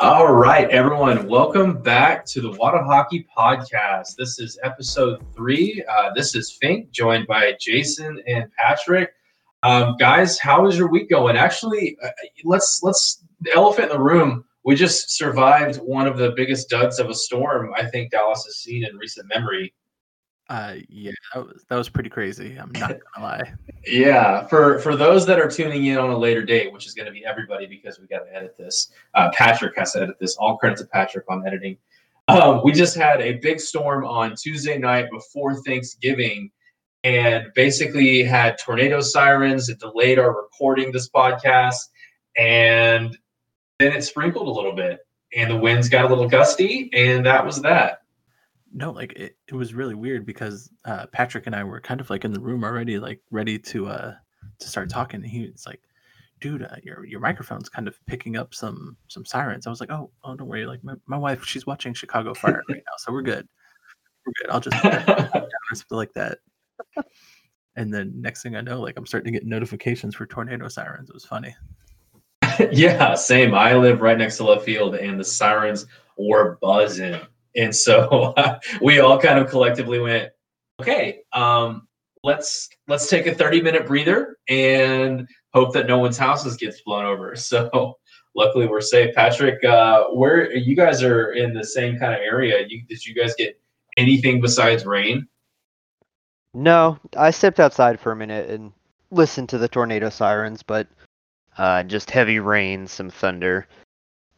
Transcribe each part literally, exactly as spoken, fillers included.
All right, everyone. Welcome back to the Water Hockey Podcast. This is episode three. Uh, this is Fink, joined by Jason and Patrick. Um, guys, how is your week going? Actually, uh, let's let's the elephant in the room. We just survived one of the biggest duds of a storm I think Dallas has seen in recent memory. Uh, yeah, that was, that was pretty crazy. I'm not going to lie. Yeah, for, for those that are tuning in on a later date, which is going to be everybody because we got to edit this. Uh, Patrick has to edit this. All credit to Patrick on editing. Um, we just had a big storm on Tuesday night before Thanksgiving and basically had tornado sirens. It delayed our recording this podcast, and then it sprinkled a little bit, and the winds got a little gusty, and that was that. No, like it, it was really weird because uh, Patrick and I were kind of like in the room already, like ready to uh, to start talking. And he was like, "Dude, uh, your your microphone's kind of picking up some some sirens." I was like, "Oh, oh, don't worry. Like my, my wife, she's watching Chicago Fire right now, so we're good. We're good. I'll just down like that." And then next thing I know, like I'm starting to get notifications for tornado sirens. It was funny. Yeah, same. I live right next to left field, and the sirens were buzzing. And so uh, we all kind of collectively went, okay, um, let's let's take a thirty-minute breather and hope that no one's houses gets blown over. So luckily we're safe. Patrick, uh, where you guys are in the same kind of area. You, did you guys get anything besides rain? No, I stepped outside for a minute and listened to the tornado sirens, but uh, just heavy rain, some thunder.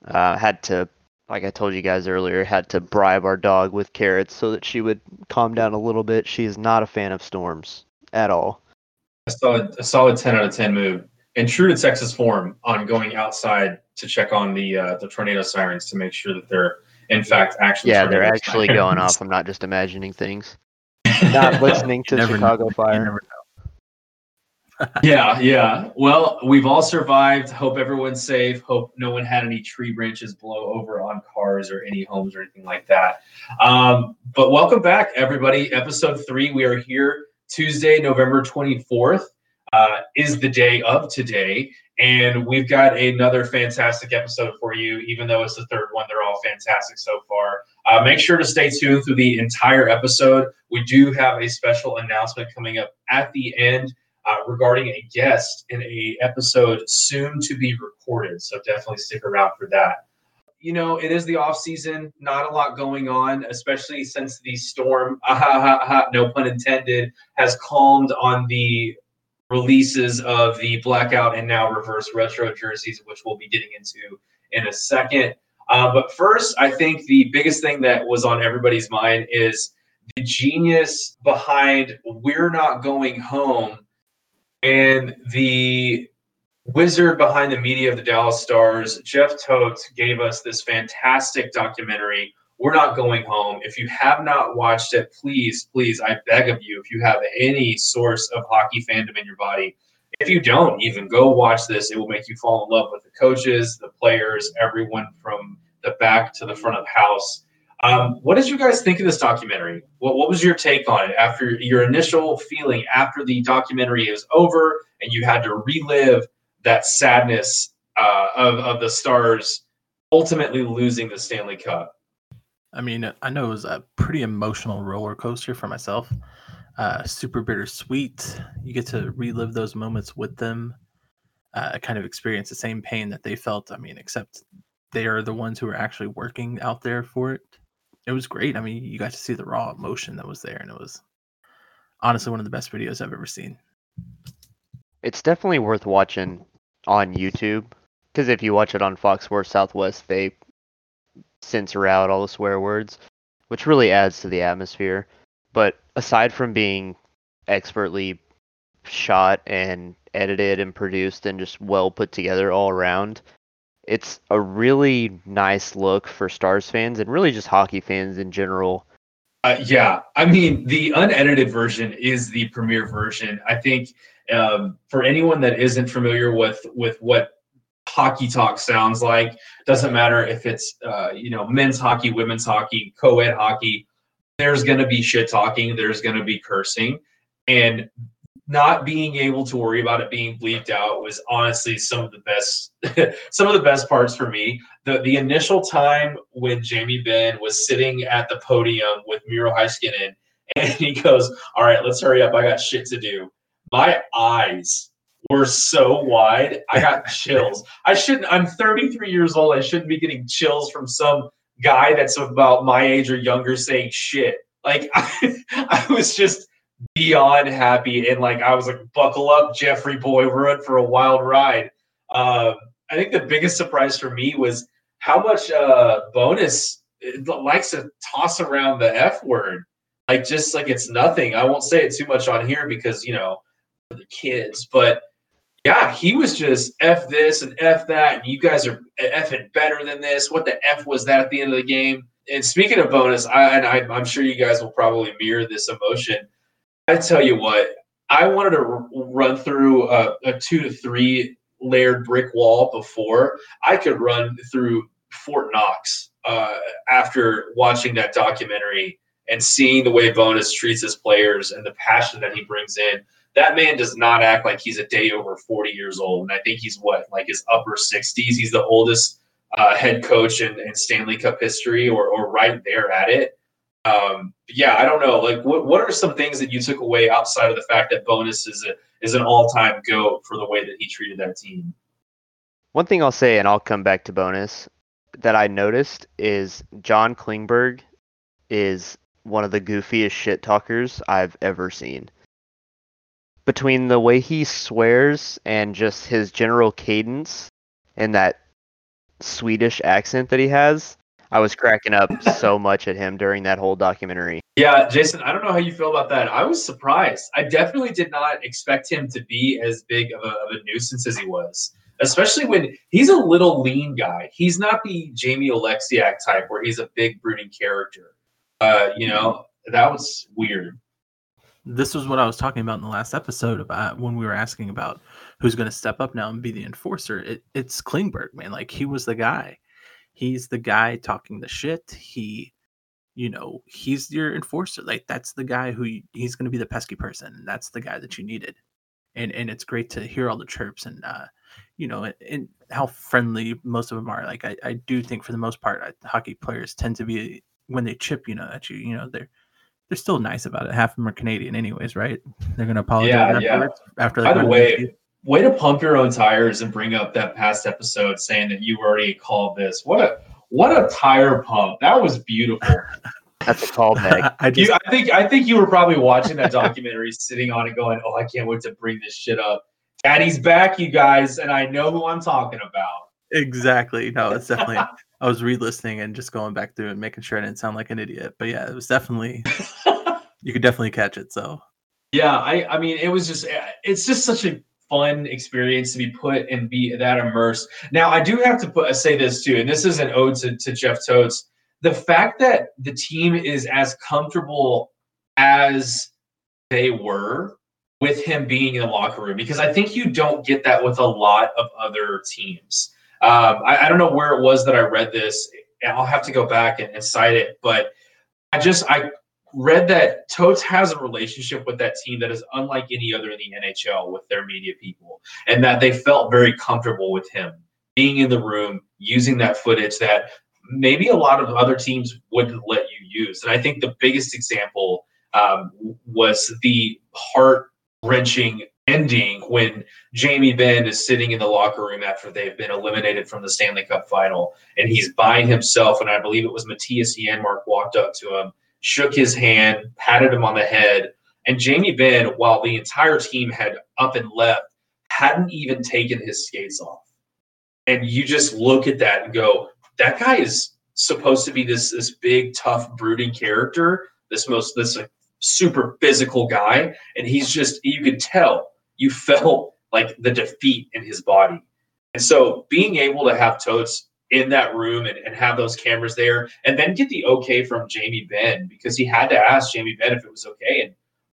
Uh, had to. Like I told you guys earlier, had to bribe our dog with carrots so that she would calm down a little bit. She is not a fan of storms at all. A solid, a solid ten out of ten move. And true to Texas form on going outside to check on the uh, the tornado sirens to make sure that they're, in fact, actually Yeah, they're actually sirens. Going off. I'm not just imagining things. Not listening to Chicago know. Fire. You never know. yeah, yeah. Well, we've all survived. Hope everyone's safe. Hope no one had any tree branches blow over on cars or any homes or anything like that. Um, but welcome back, everybody. Episode three, we are here Tuesday, November twenty-fourth, uh, is the day of today. And we've got another fantastic episode for you, even though it's the third one. They're all fantastic so far. Uh, make sure to stay tuned through the entire episode. We do have a special announcement coming up at the end uh, regarding a guest in a episode soon to be recorded. So definitely stick around for that. You know, it is the off season, not a lot going on, especially since the storm, ah, ha, ha, ha, no pun intended, has calmed on the releases of the blackout and now reverse retro jerseys, which we'll be getting into in a second. Uh, but first, I think the biggest thing that was on everybody's mind is the genius behind We're Not Going Home and the wizard behind the media of the Dallas Stars, Jeff Toews, gave us this fantastic documentary, We're Not Going Home. If you have not watched it, please, please, I beg of you, if you have any source of hockey fandom in your body, if you don't even, go watch this. It will make you fall in love with the coaches, the players, everyone from the back to the front of the house. Um, what did you guys think of this documentary? What, what was your take on it after your initial feeling after the documentary is over and you had to relive that sadness uh, of, of the Stars ultimately losing the Stanley Cup? I mean, I know it was a pretty emotional roller coaster for myself. Uh, super bittersweet. You get to relive those moments with them. Uh, kind of experience the same pain that they felt. I mean, except they are the ones who are actually working out there for it. It was great. I mean, you got to see the raw emotion that was there, and it was honestly one of the best videos I've ever seen. It's definitely worth watching on YouTube, because if you watch it on Fox Sports Southwest, they censor out all the swear words, which really adds to the atmosphere. But aside from being expertly shot and edited and produced and just well put together all around, it's a really nice look for Stars fans and really just hockey fans in general. Uh, yeah, I mean, the unedited version is the premier version. I think um, for anyone that isn't familiar with with what hockey talk sounds like, doesn't matter if it's uh, you know men's hockey, women's hockey, co-ed hockey, there's going to be shit talking, there's going to be cursing. And not being able to worry about it being bleeped out was honestly some of the best some of the best parts for me. The the initial time when Jamie Benn was sitting at the podium with Miro Heiskanen and he goes, "All right, let's hurry up. I got shit to do." My eyes were so wide. I got chills. I shouldn't I'm thirty-three years old. I shouldn't be getting chills from some guy that's about my age or younger saying shit. Like I, I was just beyond happy, and like I was like, buckle up, Jeffrey boy, we're in for a wild ride. Um, I think the biggest surprise for me was how much uh, Bowness likes to toss around the F word, like just like it's nothing. I won't say it too much on here because you know for the kids, but yeah, he was just F this and F that, and you guys are effing better than this. What the F was that at the end of the game? And speaking of Bowness, I, and I, I'm sure you guys will probably mirror this emotion. I tell you what, I wanted to r- run through a, a two to three layered brick wall before. I could run through Fort Knox uh, after watching that documentary and seeing the way Bowness treats his players and the passion that he brings in. That man does not act like he's a day over forty years old. And I think he's what, like his upper sixties. He's the oldest Uh, head coach in, in Stanley Cup history, or or right there at it. Um, yeah, I don't know. Like, what what are some things that you took away outside of the fact that Bowness is a is an all time goat for the way that he treated that team? One thing I'll say, and I'll come back to Bowness, that I noticed is John Klingberg is one of the goofiest shit talkers I've ever seen. Between the way he swears and just his general cadence and that Swedish accent that he has, I was cracking up so much at him during that whole documentary. Yeah, Jason, I don't know how you feel about that. I was surprised. I definitely did not expect him to be as big of a, of a nuisance as he was, especially when he's a little lean guy. He's not the Jamie Oleksiak type where he's a big brooding character. Uh, you know, that was weird. This was what I was talking about in the last episode about when we were asking about who's going to step up now and be the enforcer. It, it's Klingberg, man. Like, he was the guy. He's the guy talking the shit. He, you know, he's your enforcer. Like, that's the guy who you, he's going to be the pesky person. And that's the guy that you needed. And and it's great to hear all the chirps and, uh, you know, and, and how friendly most of them are. Like, I, I do think for the most part, I, hockey players tend to be, when they chip, you know, at you, you know, they're, They're still nice about it. Half of them are Canadian anyways, right? They're going to apologize yeah, after, yeah. after that. By the way, way to pump your own tires and bring up that past episode saying that you already called this. What a what a tire pump. That was beautiful. That's a callback. I, just, you, I think I think you were probably watching that documentary sitting on it going, "Oh, I can't wait to bring this shit up. Daddy's back, you guys, and I know who I'm talking about." Exactly. No, it's definitely – I was re-listening and just going back through and making sure I didn't sound like an idiot. But yeah, it was definitely, you could definitely catch it. So yeah, I, I mean, it was just, it's just such a fun experience to be put and be that immersed. Now I do have to put, say this too, and this is an ode to, to Jeff Toews. The fact that the team is as comfortable as they were with him being in the locker room, because I think you don't get that with a lot of other teams. Um, I, I don't know where it was that I read this, and I'll have to go back and, and cite it, but I just I read that Toews has a relationship with that team that is unlike any other in the N H L with their media people, and that they felt very comfortable with him being in the room, using that footage that maybe a lot of other teams wouldn't let you use. And I think the biggest example um, was the heart-wrenching ending when Jamie Benn is sitting in the locker room after they've been eliminated from the Stanley Cup final, and he's by himself, and I believe it was Mattias Janmark walked up to him, shook his hand, patted him on the head, and Jamie Benn, while the entire team had up and left, hadn't even taken his skates off. And you just look at that and go, that guy is supposed to be this this big, tough, brooding character, this most this like, super physical guy, and he's just, you could tell, you felt like the defeat in his body. And so being able to have Toews in that room and, and have those cameras there and then get the okay from Jamie Benn, because he had to ask Jamie Benn if it was okay. And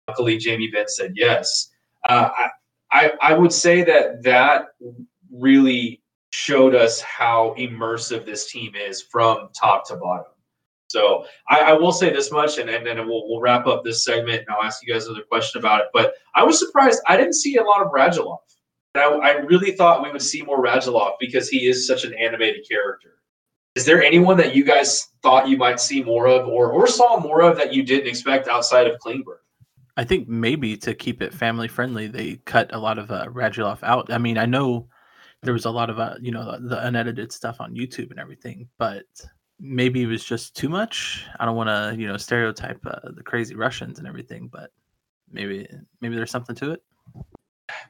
luckily Jamie Benn said yes. Uh, I, I, I would say that that really showed us how immersive this team is from top to bottom. So I, I will say this much, and, and then we'll, we'll wrap up this segment, and I'll ask you guys another question about it. But I was surprised. I didn't see a lot of Radulov. And I, I really thought we would see more Radulov because he is such an animated character. Is there anyone that you guys thought you might see more of or or saw more of that you didn't expect outside of Klingberg? I think maybe to keep it family friendly, they cut a lot of uh, Radulov out. I mean, I know there was a lot of, uh, you know, the unedited stuff on YouTube and everything, but maybe it was just too much. I don't want to, you know, stereotype uh, the crazy Russians and everything, but maybe maybe there's something to it.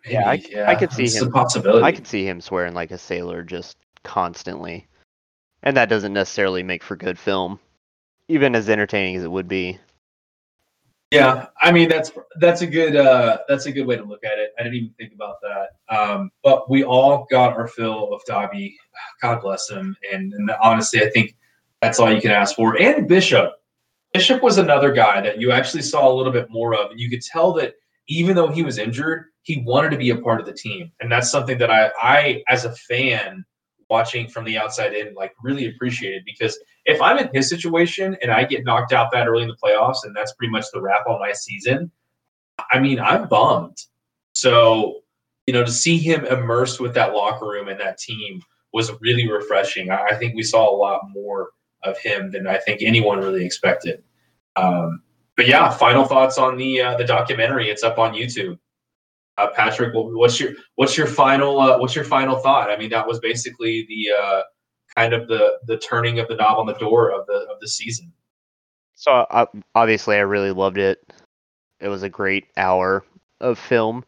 Maybe, yeah, I, yeah, I could see him. Possibility. I could see him swearing like a sailor just constantly. And that doesn't necessarily make for good film, even as entertaining as it would be. Yeah, I mean that's that's a good uh, that's a good way to look at it. I didn't even think about that. Um, but we all got our fill of Dobby. God bless him. And, and honestly, I think that's all you can ask for. And Bishop, Bishop was another guy that you actually saw a little bit more of, and you could tell that even though he was injured, he wanted to be a part of the team, and that's something that I, I as a fan. Watching from the outside in, like really appreciate it because if I'm in his situation and I get knocked out that early in the playoffs and that's pretty much the wrap on my season, I mean, I'm bummed. So, you know, to see him immersed with that locker room and that team was really refreshing. I, I think we saw a lot more of him than I think anyone really expected. Um, but yeah, final thoughts on the uh, the documentary. It's up on YouTube. Uh, Patrick, what's your what's your final uh, what's your final thought? I mean, that was basically the uh, kind of the, the turning of the knob on the door of the of the season. So uh, obviously, I really loved it. It was a great hour of film.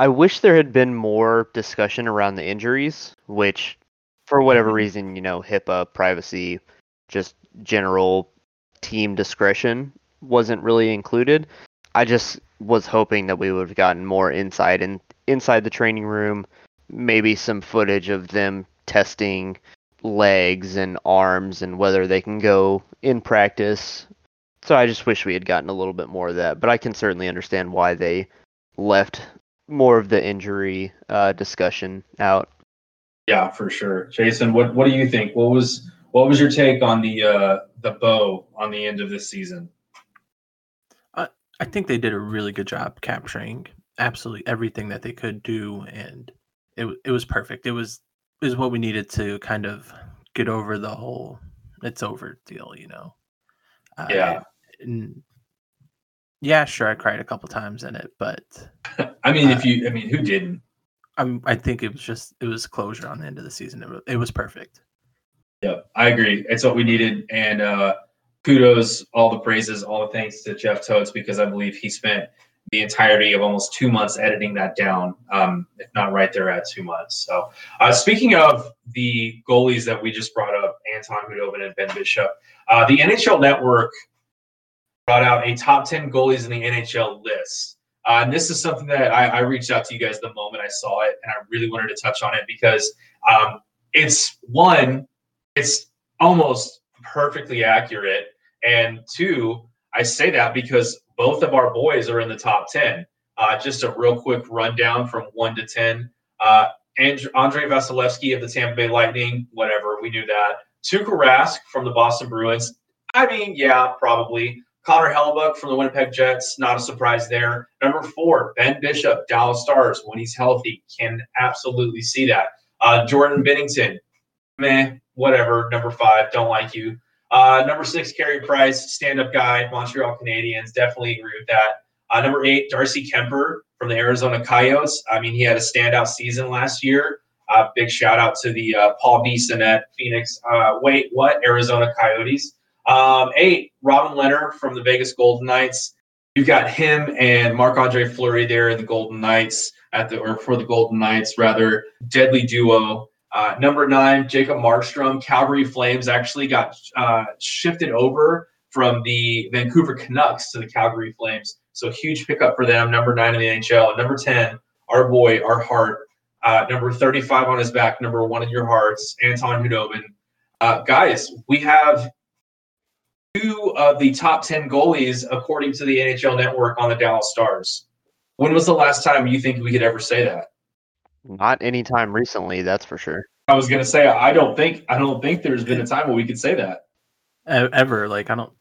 I wish there had been more discussion around the injuries, which, for whatever reason, you know, HIPAA, privacy, just general team discretion wasn't really included. I just was hoping that we would have gotten more insight in, inside the training room, maybe some footage of them testing legs and arms and whether they can go in practice. So I just wish we had gotten a little bit more of that, but I can certainly understand why they left more of the injury uh, discussion out. Yeah, for sure. Jason, what, what do you think? What was what was your take on the uh, the bow on the end of this season? I think they did a really good job capturing absolutely everything that they could do, and it it was perfect. It was it was what we needed to kind of get over the whole "it's over" deal, you know. Uh, yeah. And, yeah, sure. I cried a couple times in it, but I mean, uh, if you, I mean, who didn't? I I think it was just it was closure on the end of the season. It was, it was perfect. Yeah, I agree. It's what we needed, and. uh Kudos, all the praises, all the thanks to Jeff Toews, because I believe he spent the entirety of almost two months editing that down, um, if not right there at two months. So uh, speaking of the goalies that we just brought up, Anton Khudobin and Ben Bishop, uh, the N H L Network brought out a top ten goalies in the N H L list. Uh, and this is something that I, I reached out to you guys the moment I saw it, and I really wanted to touch on it because um, it's, one, it's almost perfectly accurate. And two, I say that because both of our boys are in the top ten. Uh, just a real quick rundown from one to ten. Uh, and Andrei Vasilevsky of the Tampa Bay Lightning, whatever, we knew that. Tuukka Rask from the Boston Bruins. I mean, yeah, probably. Connor Hellebuyck from the Winnipeg Jets, not a surprise there. Number four, Ben Bishop, Dallas Stars, when he's healthy, can absolutely see that. Uh, Jordan Binnington, meh, whatever. Number five, don't like you. Uh, number six, Carey Price, stand-up guy, Montreal Canadiens. Definitely agree with that. Uh, number eight, Darcy Kemper from the Arizona Coyotes. I mean, he had a standout season last year. Uh, big shout-out to the uh, Paul Beeson at Phoenix. Uh, wait, what? Arizona Coyotes. Um, eight, Robin Lehner from the Vegas Golden Knights. You've got him and Marc-Andre Fleury there in the Golden Knights, at the or for the Golden Knights, rather. Deadly duo. Uh, number nine, Jacob Markstrom, Calgary Flames actually got uh, shifted over from the Vancouver Canucks to the Calgary Flames. So huge pickup for them, number nine in the N H L. Number ten, our boy, our heart, uh, number thirty-five on his back, number one in your hearts, Anton Khudobin. Uh, guys, we have two of the top ten goalies, according to the N H L Network, on the Dallas Stars. When was the last time you think we could ever say that? Not any time recently, that's for sure. I was gonna say I don't think I don't think there's been a time where we could say that. ever. Like, I don't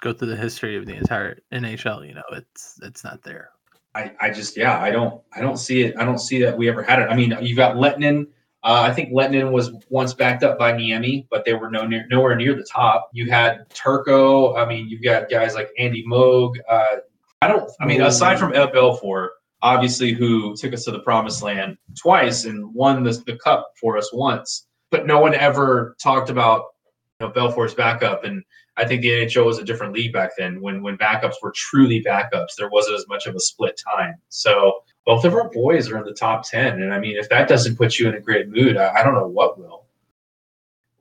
go through the history of the entire N H L. You know, it's it's not there. I, I just yeah I don't I don't see it I don't see that we ever had it. I mean, you've got Lehtonen. Uh, I think Lehtonen was once backed up by Niemi, but they were no near, nowhere near the top. You had Turco. I mean, you've got guys like Andy Moog. Uh, I don't. I mean, aside from Ed Belfour, obviously, who took us to the promised land twice and won the, the cup for us once, but no one ever talked about, you know, Belfour's backup. And I think the N H L was a different league back then. When when backups were truly backups, there wasn't as much of a split time. So both of our boys are in the top ten. And I mean, if that doesn't put you in a great mood, I, I don't know what will.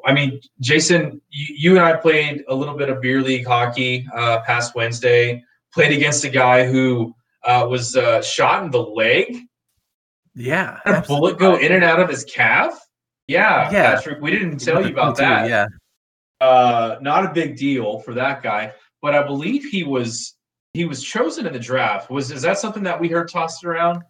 I mean, Jason, you, you and I played a little bit of beer league hockey uh, past Wednesday, played against a guy who uh, was uh, shot in the leg. Yeah. Had a bullet go in and out of his calf. Yeah. Yeah. Patrick, we didn't tell you about that. Yeah. Uh, not a big deal for that guy, but I believe he was he was chosen in the draft. Was is that something that we heard tossed around?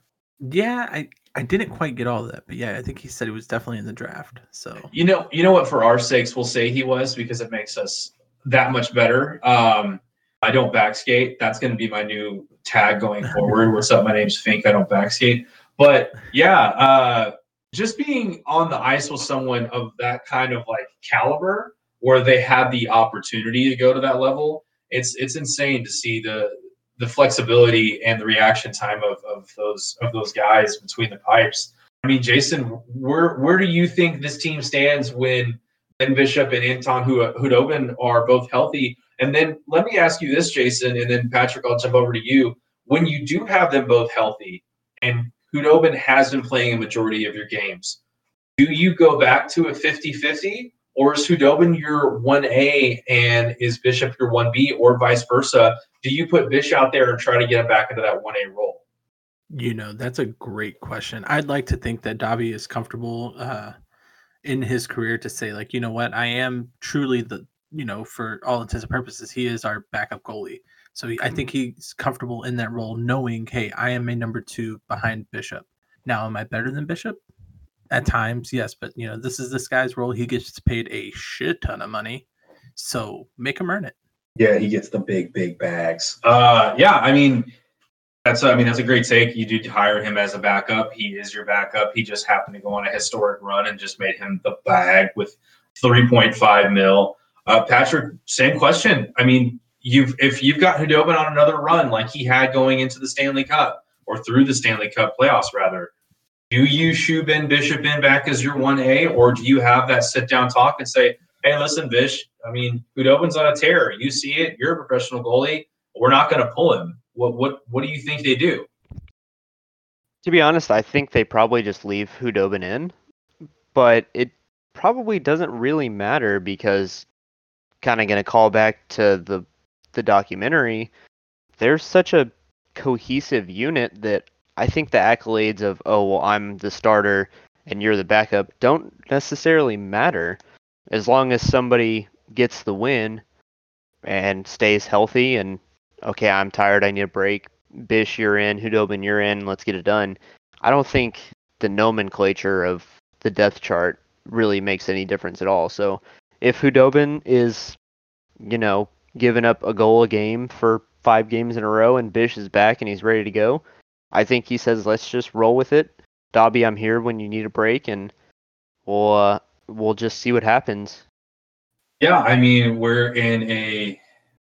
Yeah, I, I didn't quite get all of that, but yeah, I think he said he was definitely in the draft. So you know, you know what? For our sakes, we'll say he was because it makes us that much better. Um, I don't backskate. That's going to be my new tag going forward. What's up? My name's Fink. I don't backskate. But yeah, uh, just being on the ice with someone of that kind of like caliber, where they had the opportunity to go to that level, it's it's insane to see the the flexibility and the reaction time of, of those of those guys between the pipes. I mean, Jason, where where do you think this team stands when Ben Bishop and Anton Khudobin are both healthy? And then let me ask you this, Jason, and then Patrick, I'll jump over to you. When you do have them both healthy, and Khudobin has been playing a majority of your games, do you go back to a fifty-fifty? Or is Khudobin your one A and is Bishop your one B, or vice versa? Do you put Bish out there and try to get him back into that one A role? You know, that's a great question. I'd like to think that Dobby is comfortable uh, in his career to say, like, you know what, I am truly the, you know, for all intents and purposes, he is our backup goalie. So he, I think he's comfortable in that role knowing, hey, I am a number two behind Bishop. Now, am I better than Bishop? At times, yes, but you know, this is this guy's role. He gets paid a shit ton of money, so make him earn it. Yeah, he gets the big, big bags. Uh, yeah, I mean, that's I mean that's a great take. You do hire him as a backup. He is your backup. He just happened to go on a historic run and just made him the bag with three point five mil. Uh, Patrick, same question. I mean, you've if you've got Khudobin on another run like he had going into the Stanley Cup or through the Stanley Cup playoffs, rather. Do you shoe Ben Bishop in back as your one A, or do you have that sit-down talk and say, hey, listen, Bish, I mean, Khudobin's on a tear. You see it. You're a professional goalie. We're not going to pull him. What what what do you think they do? To be honest, I think they probably just leave Khudobin in, but it probably doesn't really matter because, kind of going to call back to the the documentary, they're such a cohesive unit that I think the accolades of, oh, well, I'm the starter and you're the backup don't necessarily matter as long as somebody gets the win and stays healthy and, okay, I'm tired, I need a break. Bish, you're in. Khudobin, you're in. Let's get it done. I don't think the nomenclature of the depth chart really makes any difference at all. So if Khudobin is, you know, giving up a goal a game for five games in a row and Bish is back and he's ready to go, I think he says, let's just roll with it. Dobby, I'm here when you need a break, and we'll uh, we'll just see what happens. Yeah, I mean, we're in a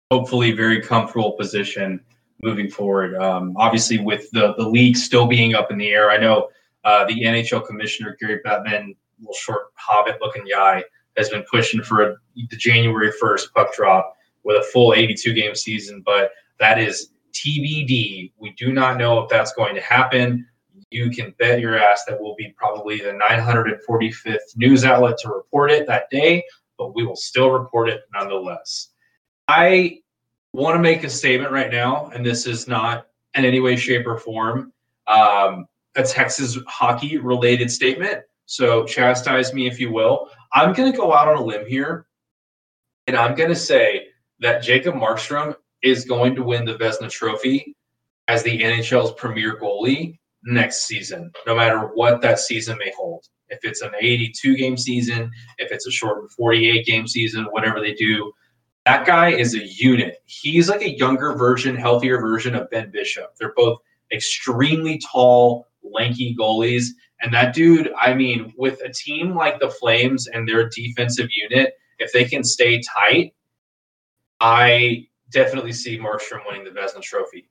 hopefully very comfortable position moving forward. Um, obviously, with the, the league still being up in the air, I know uh, the N H L commissioner, Gary Bettman, little short hobbit-looking guy, has been pushing for a, the January first puck drop with a full eighty-two game season, but that is T B D. We do not know if that's going to happen. You can bet your ass that we'll be probably the nine hundred forty-fifth news outlet to report it that day, but we will still report it nonetheless. I want to make a statement right now, and this is not in any way, shape, or form um, a Texas hockey-related statement, so chastise me if you will. I'm going to go out on a limb here, and I'm going to say that Jacob Markstrom is going to win the Vezina Trophy as the N H L's premier goalie next season, no matter what that season may hold. If it's an eighty-two game season, if it's a shortened forty-eight game season, whatever they do, That guy is a unit. He's like a younger version, healthier version of Ben Bishop. They're both extremely tall, lanky goalies. And that dude, I mean, with a team like the Flames and their defensive unit, if they can stay tight, I definitely see Markstrom winning the Vezina Trophy.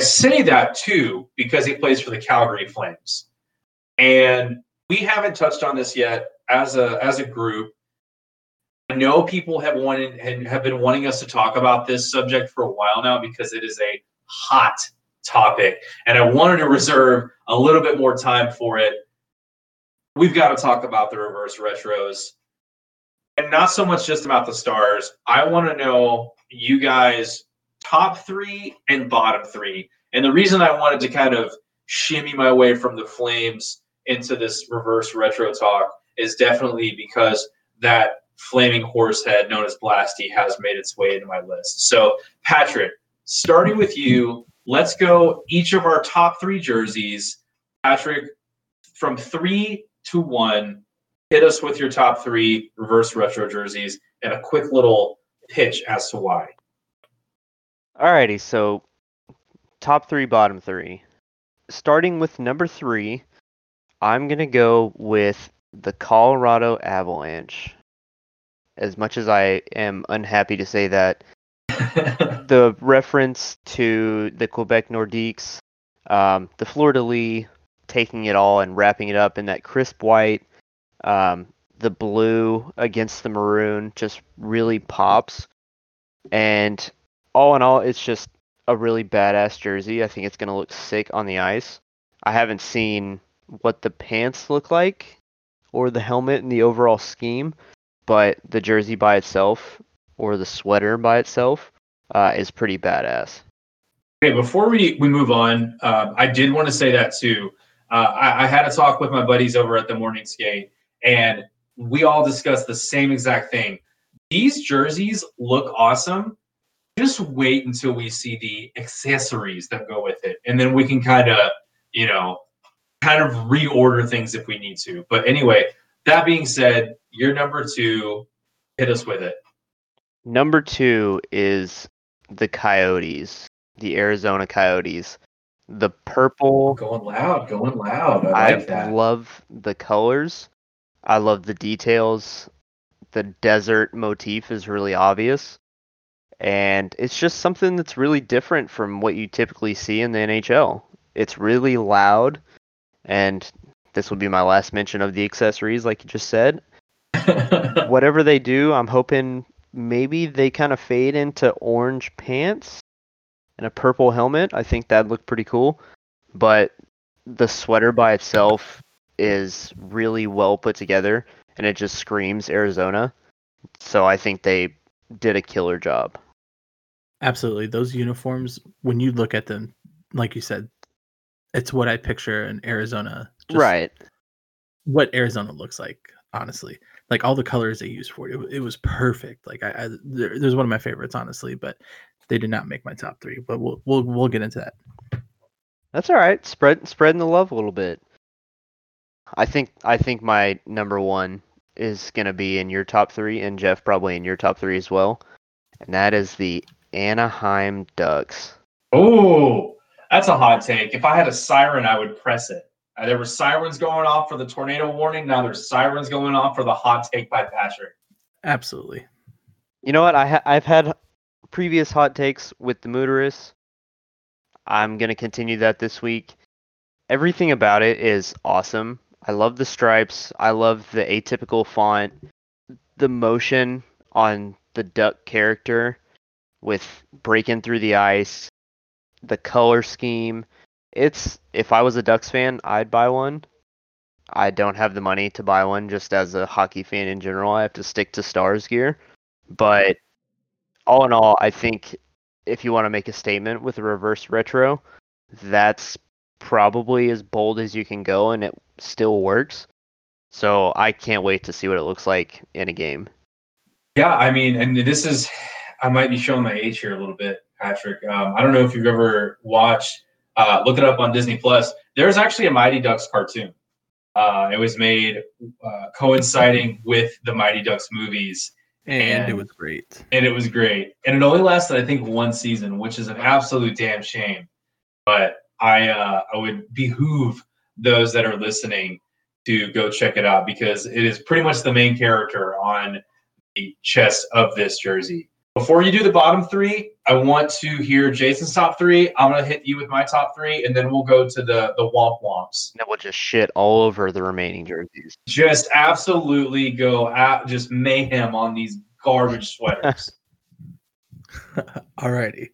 I say that, too, because he plays for the Calgary Flames. And we haven't touched on this yet as a as a group. I know people have wanted and have been wanting us to talk about this subject for a while now because it is a hot topic, and I wanted to reserve a little bit more time for it. We've got to talk about the reverse retros, and not so much just about the Stars. I want to know you guys' top three and bottom three. And the reason I wanted to kind of shimmy my way from the Flames into this reverse retro talk is definitely because that flaming horse head known as Blasty has made its way into my list. So, Patrick, starting with you, let's go each of our top three jerseys. Patrick, from three to one, hit us with your top three reverse retro jerseys and a quick little pitch as to why. Alrighty, so top three, bottom three. Starting with number three, I'm going to go with the Colorado Avalanche. As much as I am unhappy to say that, the reference to the Quebec Nordiques, um, the fleur-de-lis, taking it all and wrapping it up in that crisp white, um, the blue against the maroon just really pops. And all in all, it's just a really badass jersey. I think it's going to look sick on the ice. I haven't seen what the pants look like or the helmet and the overall scheme, but the jersey by itself or the sweater by itself uh, is pretty badass. Okay, before we, we move on, um, I did want to say that too. Uh, I, I had a talk with my buddies over at the Morning Skate, and we all discussed the same exact thing. These jerseys look awesome. Just wait until we see the accessories that go with it, and then we can kind of, you know, kind of reorder things if we need to. But anyway, that being said, your number two, hit us with it. Number two is the Coyotes, the Arizona Coyotes. The purple. Going loud, going loud. I, like I that. love the colors. I love the details. The desert motif is really obvious. And it's just something that's really different from what you typically see in the N H L. It's really loud. And this will be my last mention of the accessories, like you just said. Whatever they do, I'm hoping maybe they kind of fade into orange pants and a purple helmet. I think that'd look pretty cool. But the sweater by itself is really well put together, and it just screams Arizona. So I think they did a killer job. Absolutely. Those uniforms, when you look at them, like you said, it's what I picture in Arizona. Just right. What Arizona looks like, honestly. Like all the colors they used for it, it, it was perfect. Like I, I there, there's one of my favorites, honestly, but they did not make my top three. But we'll we'll we'll get into that. That's all right. Spread spreading the love a little bit. I think I think my number one is gonna be in your top three, and Jeff probably in your top three as well, and that is the Anaheim Ducks. Oh, that's a hot take. If I had a siren, I would press it. There were sirens going off for the tornado warning. Now there's sirens going off for the hot take by Patrick. Absolutely. You know what? I ha- I've had previous hot takes with the Mooterus. I'm going to continue that this week. Everything about it is awesome. I love the stripes. I love the atypical font. The motion on the duck character with breaking through the ice. The color scheme. It's, if I was a Ducks fan, I'd buy one. I don't have the money to buy one just as a hockey fan in general. I have to stick to Stars gear. But all in all, I think if you want to make a statement with a reverse retro, that's probably as bold as you can go, and it still works. So I can't wait to see what it looks like in a game. Yeah, I mean, and this is, I might be showing my age here a little bit, Patrick. Um, I don't know if you've ever watched... Uh, look it up on Disney Plus. There's actually a Mighty Ducks cartoon. Uh, it was made uh, coinciding with the Mighty Ducks movies, And, and it was great. And it was great. And it only lasted, I think, one season, which is an absolute damn shame. But I uh, I would behoove those that are listening to go check it out, because it is pretty much the main character on the chest of this jersey. Before you do the bottom three, I want to hear Jason's top three. I'm going to hit you with my top three, and then we'll go to the, the womp womps. And we'll just shit all over the remaining jerseys. Just absolutely go out, just mayhem on these garbage sweaters. All righty.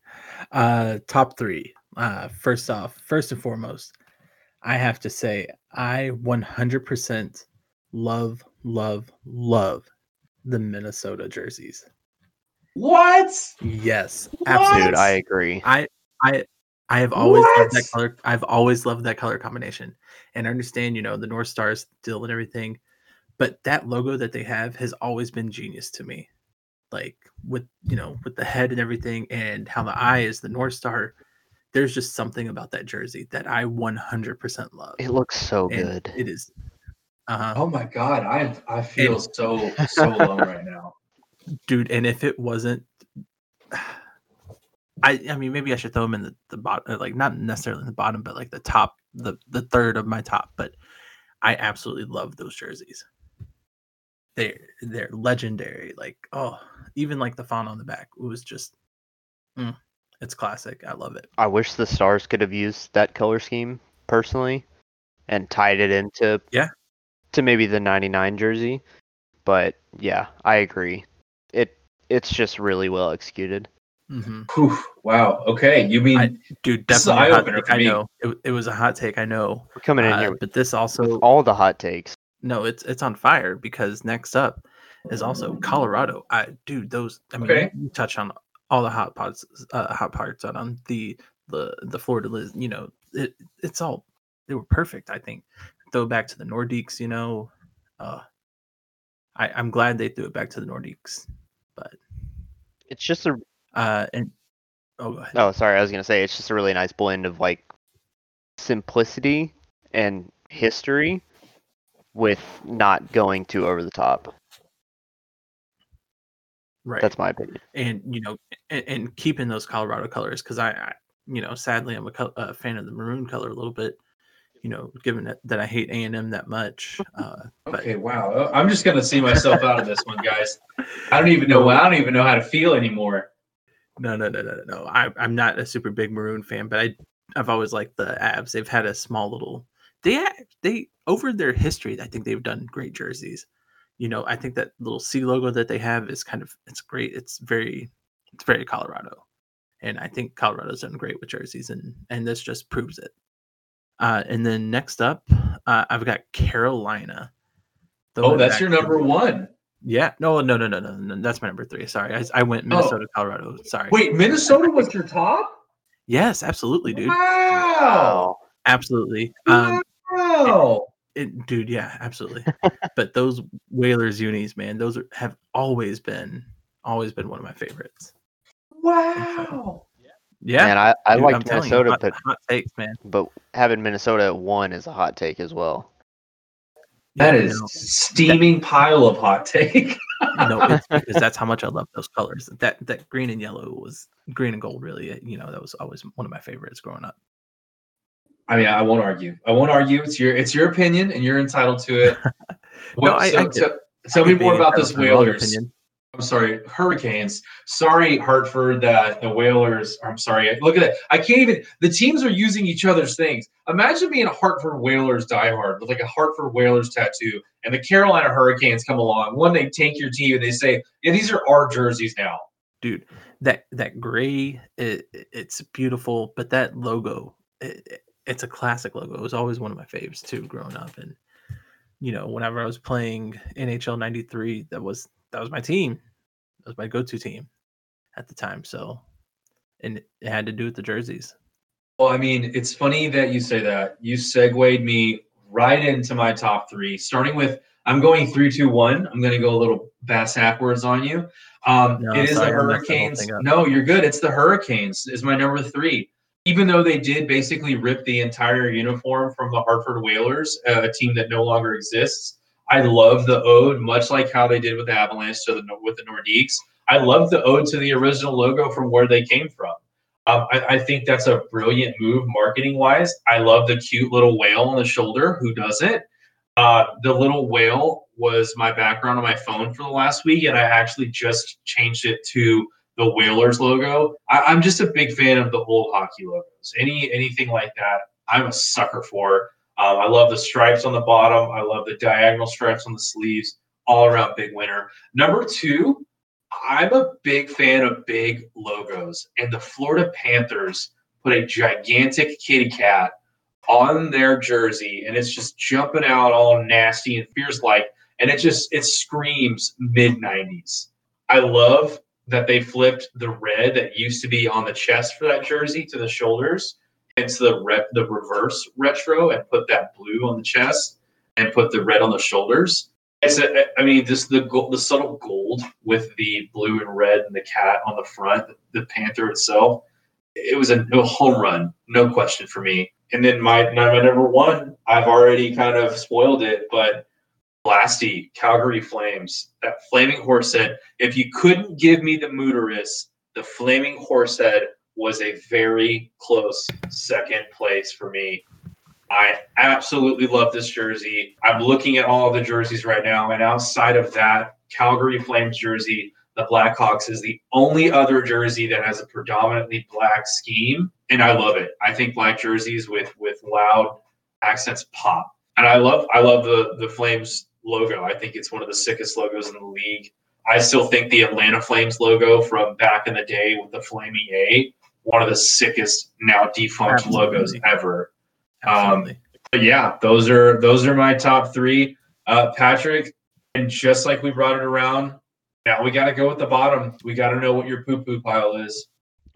Uh, top three. Uh, first off, first and foremost, I have to say I one hundred percent love, love, love the Minnesota jerseys. What? Yes, what? Absolutely. Dude, I agree. I, I, I have always what? loved that color. I've always loved that color combination, and I understand, you know, the North Stars deal and everything, but that logo that they have has always been genius to me. Like with, you know, with the head and everything, and how the eye is the North Star. There's just something about that jersey that I one hundred percent love. It looks so and good. It is. Uh-huh. Oh my God, I I feel and, so so low right now. Dude, and if it wasn't, I I mean, maybe I should throw them in the, the bottom, like not necessarily in the bottom, but like the top, the, the third of my top. But I absolutely love those jerseys. They're, they're legendary. Like, oh, even like the font on the back, it was just, mm, it's classic. I love it. I wish the Stars could have used that color scheme personally and tied it into, yeah, to maybe the ninety-nine jersey. But yeah, I agree. It it's just really well executed. Mm-hmm. Oof, wow. Okay. You mean, I, dude? Definitely. Hot take, I know it, it was a hot take. I know. We're coming in uh, here, with, but this also all the hot takes. No, it's it's on fire, because next up is also Colorado. I dude, those. I mean, okay. You touch on all the hot parts. Uh, hot parts on, on the the the Florida. You know, it it's all they were perfect. I think throw back to the Nordiques. You know, uh, I, I'm glad they threw it back to the Nordiques. But it's just a uh and oh go ahead. Oh, sorry, I was gonna say it's just a really nice blend of like simplicity and history with not going too over the top. Right, that's my opinion. And you know, and, and keeping those Colorado colors, because I, I, you know, sadly I'm a, co- a fan of the maroon color a little bit. You know, given that, that I hate A and M that much. Uh, okay, but. Wow. I'm just gonna see myself out of this one, guys. I don't even know. I don't even know how to feel anymore. No, no, no, no, no. I, I'm not a super big maroon fan, but I, I've always liked the Abs. They've had a small little. They they over their history, I think they've done great jerseys. You know, I think that little C logo that they have is kind of it's great. It's very it's very Colorado, and I think Colorado's done great with jerseys, and and this just proves it. Uh, and then next up, uh, I've got Carolina. Oh, that's your number one. Yeah. No, no, no, no, no, no. That's my number three. Sorry. I, I went Minnesota, oh. Colorado. Sorry. Wait, Minnesota was your top? Yes, absolutely, dude. Wow. Absolutely. Um, wow. It, it, dude, yeah, absolutely. But those Whalers unis, man, those are, have always been, always been one of my favorites. Wow. Yeah, and I, I like Minnesota, you, hot, but hot takes, man. But having Minnesota at one is a hot take as well. That yeah, is no, steaming that, pile of hot take. No, it's because that's how much I love those colors. That that green and yellow was green and gold. Really, you know, that was always one of my favorites growing up. I mean, I won't argue. I won't argue. It's your it's your opinion, and you're entitled to it. Well, no, I, so, I so, tell I me more about this Whalers. I'm sorry, Hurricanes. Sorry, Hartford, uh, the Whalers. I'm sorry. Look at that. I can't even – the teams are using each other's things. Imagine being a Hartford Whalers diehard with like a Hartford Whalers tattoo, and the Carolina Hurricanes come along. One, they take your team, and they say, yeah, these are our jerseys now. Dude, that that gray, it, it's beautiful, but that logo, it, it's a classic logo. It was always one of my faves too growing up. And, you know, whenever I was playing N H L ninety-three, that was – that was my team. That was my go-to team at the time. So, and it had to do with the jerseys. Well, I mean, it's funny that you say that. You segued me right into my top three, starting with I'm going three, two, one. I'm going to go a little backwards on you. Um, no, it is sorry, the Hurricanes. The no, you're good. It's the Hurricanes is my number three. Even though they did basically rip the entire uniform from the Hartford Whalers, uh, a team that no longer exists. I love the ode, much like how they did with the Avalanche to the, with the Nordiques. I love the ode to the original logo from where they came from. Um, I, I think that's a brilliant move marketing-wise. I love the cute little whale on the shoulder. Who doesn't? Uh, the little whale was my background on my phone for the last week, and I actually just changed it to the Whalers logo. I, I'm just a big fan of the old hockey logos. Any anything like that, I'm a sucker for. Um, I love the stripes on the bottom. I love the diagonal stripes on the sleeves. All around big winner. Number two, I'm a big fan of big logos, and the Florida Panthers put a gigantic kitty cat on their jersey, and it's just jumping out all nasty and fierce-like, and it just it screams mid nineties. I love that they flipped the red that used to be on the chest for that jersey to the shoulders, and to the re- the reverse retro, and put that blue on the chest and put the red on the shoulders. It's a, I mean, just the gold, the subtle gold with the blue and red and the cat on the front, the Panther itself, it was a, a home run, no question for me. And then my, my number one, I've already kind of spoiled it, but Blasty, Calgary Flames, that flaming horse head. If you couldn't give me the Mooteris, the flaming horse head was a very close second place for me. I absolutely love this jersey. I'm looking at all of the jerseys right now, and outside of that Calgary Flames jersey, the Blackhawks is the only other jersey that has a predominantly black scheme, and I love it. I think black jerseys with with loud accents pop, and I love I love the the Flames logo. I think it's one of the sickest logos in the league. I still think the Atlanta Flames logo from back in the day with the flaming A, one of the sickest now defunct absolutely. Logos ever. Um, but yeah, those are those are my top three, uh, Patrick. And just like we brought it around, now we got to go with the bottom. We got to know what your poo poo pile is.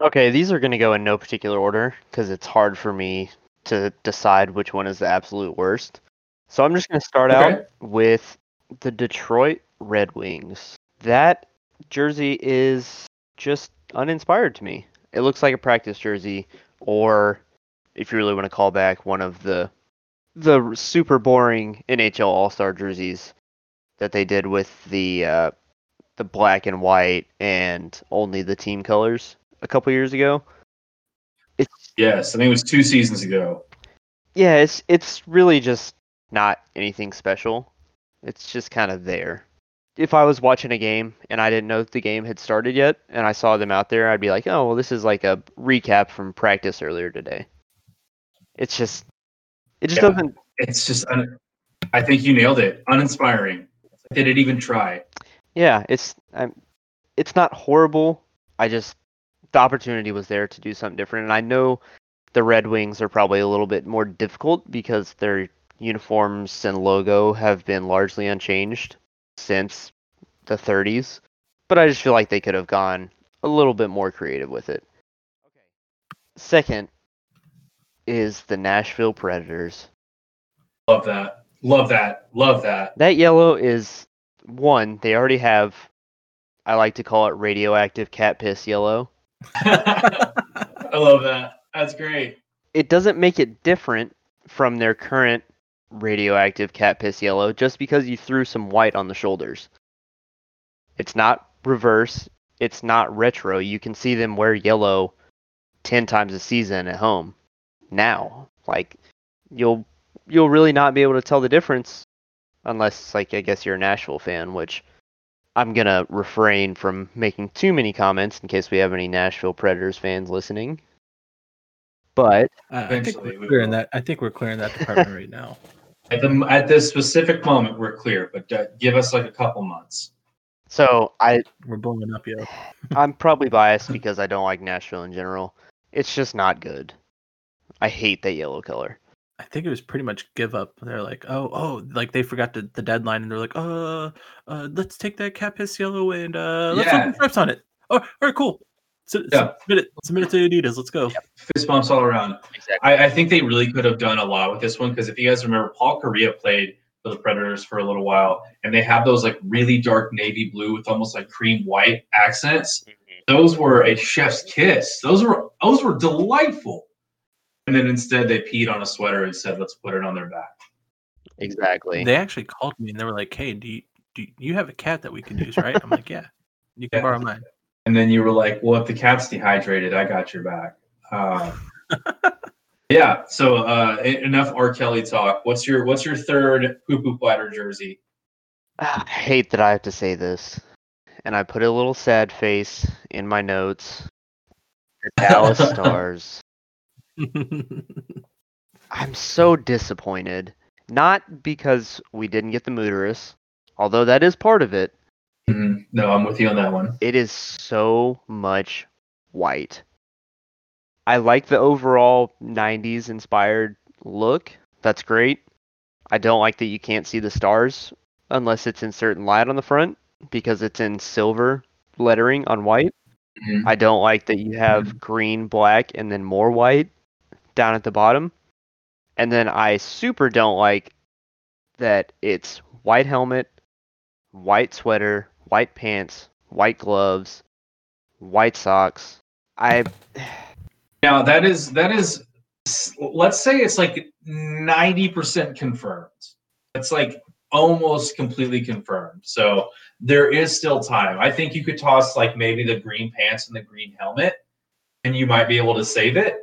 Okay, these are going to go in no particular order because it's hard for me to decide which one is the absolute worst. So I'm just going to start okay. out with the Detroit Red Wings. That jersey is just uninspired to me. It looks like a practice jersey, or if you really want to call back one of the the super boring N H L All-Star jerseys that they did with the uh, the black and white and only the team colors a couple years ago. It's, yes, I think it was two seasons ago. Yeah, it's it's really just not anything special. It's just kind of there. If I was watching a game and I didn't know that the game had started yet and I saw them out there, I'd be like, oh, well, this is like a recap from practice earlier today. It's just, it just yeah. doesn't. It's just, un- I think you nailed it. Uninspiring. Did it even try? Yeah, it's, I'm, it's not horrible. I just, the opportunity was there to do something different. And I know the Red Wings are probably a little bit more difficult because their uniforms and logo have been largely unchanged since the thirties. But I just feel like they could have gone a little bit more creative with it. Okay. Second is the Nashville Predators. Love that. Love that. Love that. That yellow is, one, they already have, I like to call it radioactive cat piss yellow. I love that. That's great. It doesn't make it different from their current radioactive cat piss yellow just because you threw some white on the shoulders. It's not reverse. It's not retro. You can see them wear yellow ten times a season at home. Now, like, you'll you'll really not be able to tell the difference unless, like, I guess you're a Nashville fan, which I'm gonna refrain from making too many comments in case we have any Nashville Predators fans listening. But uh, I think we're clearing that. I think we're clearing that department right now. At the at this specific moment, we're clear, but uh, give us like a couple months. So I we're blowing up, yo. I'm probably biased because I don't like Nashville in general. It's just not good. I hate that yellow color. I think it was pretty much give up. They're like, oh, oh, like they forgot the, the deadline, and they're like, uh, uh, let's take that cat piss yellow and uh, let's yeah. put strips on it. Oh, all right, cool. So, yeah. Submit it. Submit it to Adidas. Let's go. Yeah. Fist bumps all around. Exactly. I, I think they really could have done a lot with this one because if you guys remember, Paul Kariya played for the Predators for a little while, and they have those like really dark navy blue with almost like cream white accents. Those were a chef's kiss. Those were those were delightful. And then instead they peed on a sweater and said, let's put it on their back. Exactly. They actually called me and they were like, "Hey, do you, do you have a cat that we can use, right?" I'm like, "Yeah, you can yeah. borrow mine." And then you were like, "Well, if the cat's dehydrated, I got your back." Uh, yeah. So uh, enough R. Kelly talk. What's your What's your third poo poo platter jersey? I hate that I have to say this, and I put a little sad face in my notes. The Dallas Stars. I'm so disappointed. Not because we didn't get the Mooterus, although that is part of it. Mm-hmm. No, I'm with you on that one. It is so much white. I like the overall nineties inspired look. That's great. I don't like that you can't see the stars unless it's in certain light on the front because it's in silver lettering on white. Mm-hmm. I don't like that you have mm-hmm. green, black, and then more white down at the bottom. And then I super don't like that it's white helmet, white sweater, white pants, white gloves, white socks. I Now that is that is let's say it's like ninety percent confirmed. It's like almost completely confirmed. So there is still time. I think you could toss like maybe the green pants and the green helmet and you might be able to save it,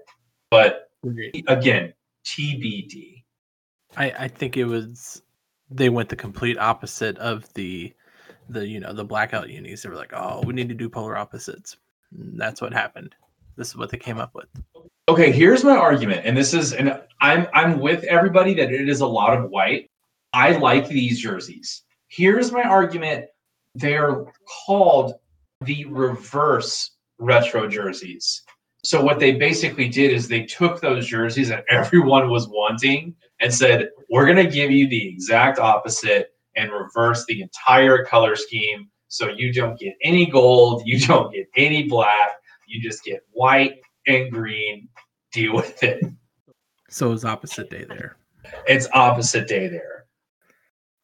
but again, T B D. I, I think it was they went the complete opposite of the the you know the blackout unis. They were like, oh, we need to do polar opposites. And that's what happened. This is what they came up with. Okay, here's my argument, and this is, and I'm I'm with everybody that it is a lot of white. I like these jerseys. Here's my argument. They're called the reverse retro jerseys. So what they basically did is they took those jerseys that everyone was wanting and said, we're going to give you the exact opposite and reverse the entire color scheme. So you don't get any gold. You don't get any black. You just get white and green. Deal with it. So it's opposite day there. It's opposite day there.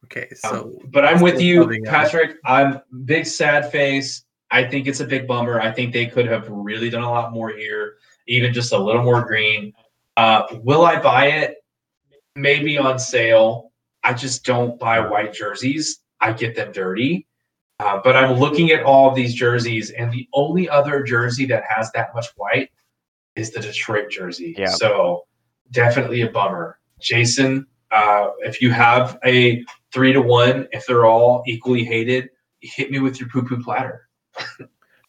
Okay. So, um, but I'm with you, Patrick. I'm big sad face. I think it's a big bummer. I think they could have really done a lot more here, even just a little more green. Uh, will I buy it? Maybe on sale. I just don't buy white jerseys. I get them dirty. Uh, but I'm looking at all of these jerseys, and the only other jersey that has that much white is the Detroit jersey. Yeah. So definitely a bummer. Jason, uh, if you have a three to one, if they're all equally hated, hit me with your poo-poo platter.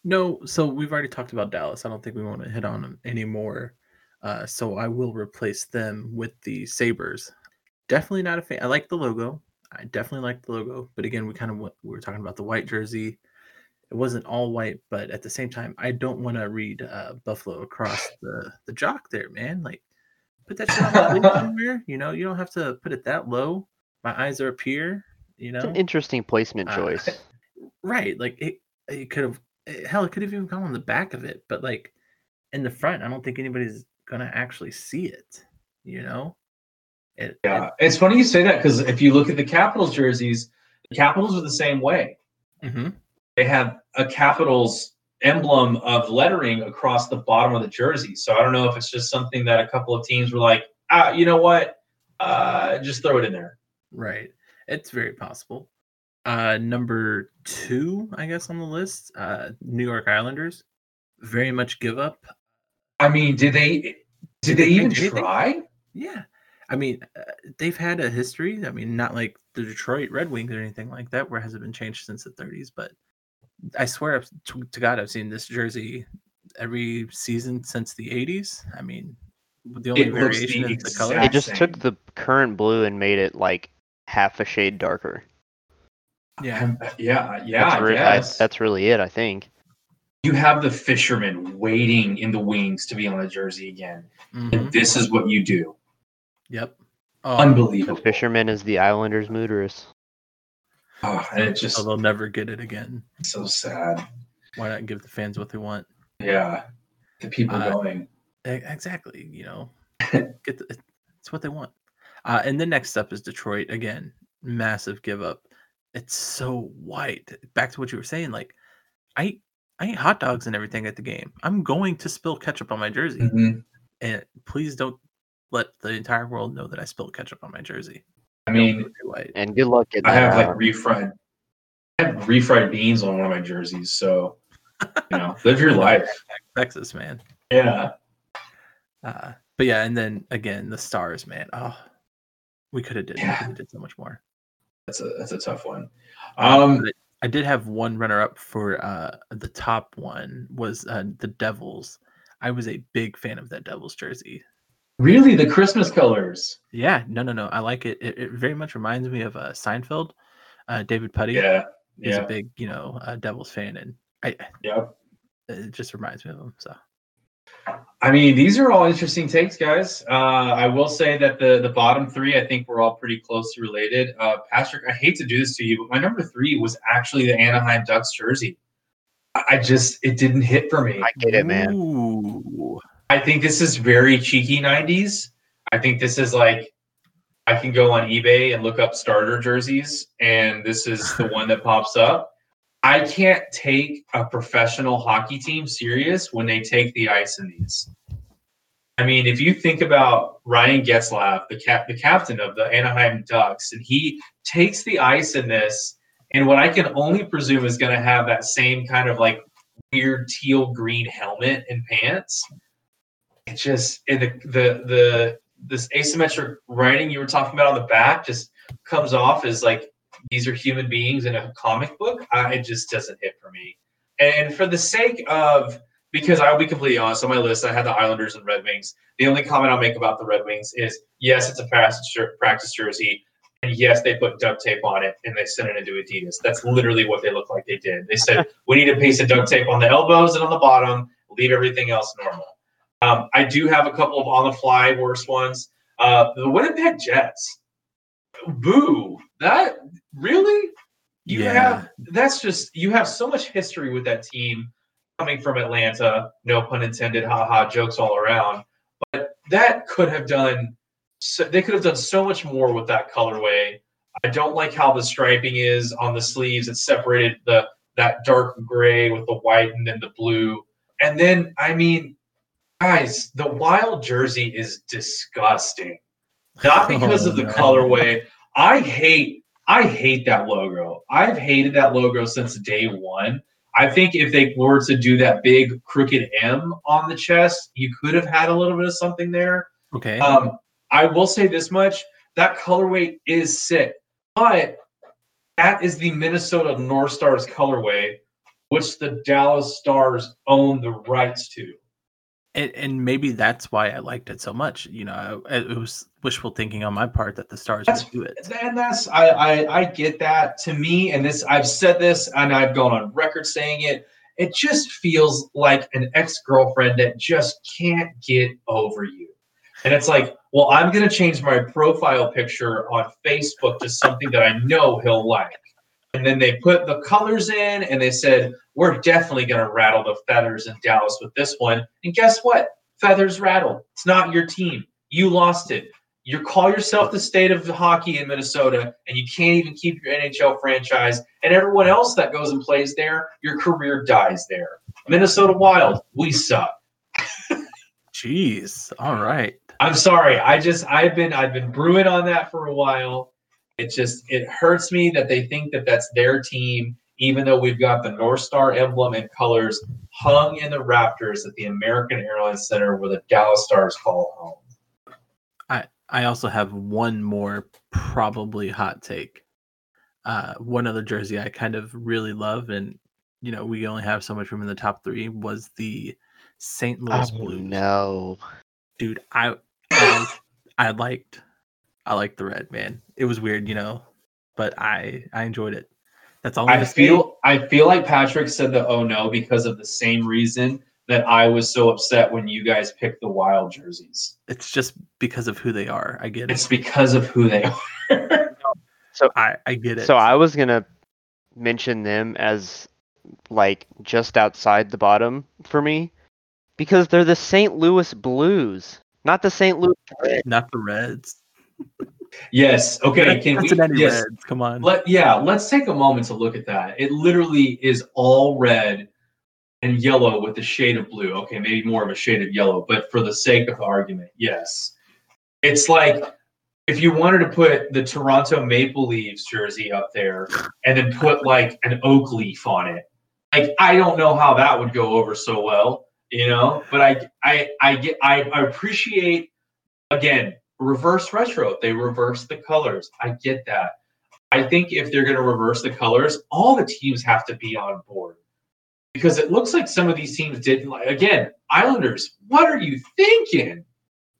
No, so we've already talked about Dallas. I don't think we want to hit on them anymore. Uh, so I will replace them with the Sabres. Definitely not a fan. I like the logo. I definitely like the logo. But again, we kind of went, we were talking about the white jersey. It wasn't all white, but at the same time, I don't want to read uh, Buffalo across the, the jock there, man. Like, put that shit on somewhere. You know, you don't have to put it that low. My eyes are up here. You know, it's an interesting placement uh, choice. Right, like it. It could have, hell, it could have even gone on the back of it, but like in the front, I don't think anybody's gonna actually see it. You know, it, yeah, it, it's funny you say that because if you look at the Capitals jerseys, the Capitals are the same way. Mm-hmm. They have a Capitals emblem of lettering across the bottom of the jersey. So I don't know if it's just something that a couple of teams were like, ah, you know what, uh, just throw it in there. Right, it's very possible. Uh, number two, I guess, on the list, uh, New York Islanders. Very much give up. I mean, did they did, did they, they even try? They, yeah. I mean, uh, they've had a history. I mean, not like the Detroit Red Wings or anything like that, where it hasn't been changed since the thirties. But I swear to, to God, I've seen this jersey every season since the eighties. I mean, the only it variation the is the color. They just same. took the current blue and made it like half a shade darker. Yeah, yeah, yeah. That's, re- I, that's really it, I think. You have the fisherman waiting in the wings to be on a jersey again. Mm-hmm. And this is what you do. Yep. Um, Unbelievable. The fisherman is the Islanders' Mooterus. Oh, and it just, oh, they'll never get it again. So sad. Why not give the fans what they want? Yeah, the people uh, going. Exactly, you know. get the, It's what they want. Uh, and the next up is Detroit. Again, massive give up. It's so white. Back to what you were saying, like I I eat hot dogs and everything at the game. I'm going to spill ketchup on my jersey. Mm-hmm. And please don't let the entire world know that I spilled ketchup on my jersey. I mean, and good luck at that. I have like refried. I had refried beans on one of my jerseys, so you know, live your life, Texas man. Yeah. Uh, but yeah, and then again, the Stars, man. Oh, we could have did, yeah. did so much more. That's a that's a tough one. Um, um I did have one runner-up for uh, the top one was uh, the Devils. I was a big fan of that Devils jersey. Really? The Christmas colors? Yeah. No, no, no. I like it. It, it very much reminds me of uh, Seinfeld. Uh, David Putty yeah, is yeah. a big, you know, uh, Devils fan, and I yeah. it just reminds me of him. So, I mean, these are all interesting takes, guys. Uh, I will say that the the bottom three, I think, we're all pretty closely related. Uh, Patrick, I hate to do this to you, but my number three was actually the Anaheim Ducks jersey. I just it didn't hit for me. I get it, man. Ooh. I think this is very cheeky nineties. I think this is like, I can go on eBay and look up starter jerseys, and this is the one that pops up. I can't take a professional hockey team serious when they take the ice in these. I mean, if you think about Ryan Getzlaff, the cap, the captain of the Anaheim Ducks, and he takes the ice in this, and what I can only presume is going to have that same kind of like weird teal green helmet and pants. It just and the the the this asymmetric writing you were talking about on the back just comes off as like these are human beings in a comic book. I, it just doesn't hit for me. And for the sake of, because I'll be completely honest, on my list I had the Islanders and Red Wings. The only comment I'll make about the Red Wings is yes, it's a practice jersey. And yes, they put duct tape on it and they sent it into Adidas. That's literally what they look like they did. They said, we need a piece of duct tape on the elbows and on the bottom, leave everything else normal. Um, I do have a couple of on-the-fly worse ones. Uh, the Winnipeg Jets. Boo. That, really? You yeah. have, that's just, you have so much history with that team coming from Atlanta. No pun intended, haha, jokes all around. But that could have done So they could have done so much more with that colorway. I don't like how the striping is on the sleeves. It separated the that dark gray with the white and then the blue. And then, I mean, guys, the Wild jersey is disgusting. Not because oh, of the no. colorway. I hate, I hate that logo. I've hated that logo since day one. I think if they were to do that big crooked M on the chest, you could have had a little bit of something there. Okay. Um, I will say this much, that colorway is sick, but that is the Minnesota North Stars colorway, which the Dallas Stars own the rights to. And, and maybe that's why I liked it so much. You know, I, it was wishful thinking on my part that the Stars that's, would do it. And that's, I, I, I get that. To me, and this, I've said this and I've gone on record saying it, it just feels like an ex-girlfriend that just can't get over you. And it's like, well, I'm going to change my profile picture on Facebook to something that I know he'll like. And then they put the colors in, and they said, we're definitely going to rattle the feathers in Dallas with this one. And guess what? Feathers rattle. It's not your team. You lost it. You call yourself the state of hockey in Minnesota, and you can't even keep your N H L franchise. And everyone else that goes and plays there, your career dies there. Minnesota Wild, we suck. Jeez. All right. I'm sorry. I just I've been I've been brewing on that for a while. It just it hurts me that they think that that's their team, even though we've got the North Star emblem and colors hung in the rafters at the American Airlines Center where the Dallas Stars call home. I I also have one more probably hot take. Uh, one other jersey I kind of really love, and you know we only have so much room in the top three, was the Saint Louis oh, Blues. No, dude, I. I, I liked, I liked the red, man. It was weird, you know, but I, I enjoyed it. That's all I feel. I feel like Patrick said the oh no because of the same reason that I was so upset when you guys picked the Wild jerseys. It's just because of who they are. I get it. It's because of who they are. So I, I get it. So I was gonna mention them as like just outside the bottom for me because they're the Saint Louis Blues. Not the Saint Louis Reds. Not the Reds. Yes. Okay. Can we? Yes. Reds. Come on. Let, yeah. Let's take a moment to look at that. It literally is all red and yellow with a shade of blue. Okay. Maybe more of a shade of yellow, but for the sake of argument, yes. It's like if you wanted to put the Toronto Maple Leafs jersey up there and then put like an oak leaf on it, like I don't know how that would go over so well, you know. But I, I, I get, I, I appreciate again reverse retro. They reverse the colors. I get that. I think if they're going to reverse the colors, all the teams have to be on board because it looks like some of these teams didn't. Like, again, Islanders, what are you thinking?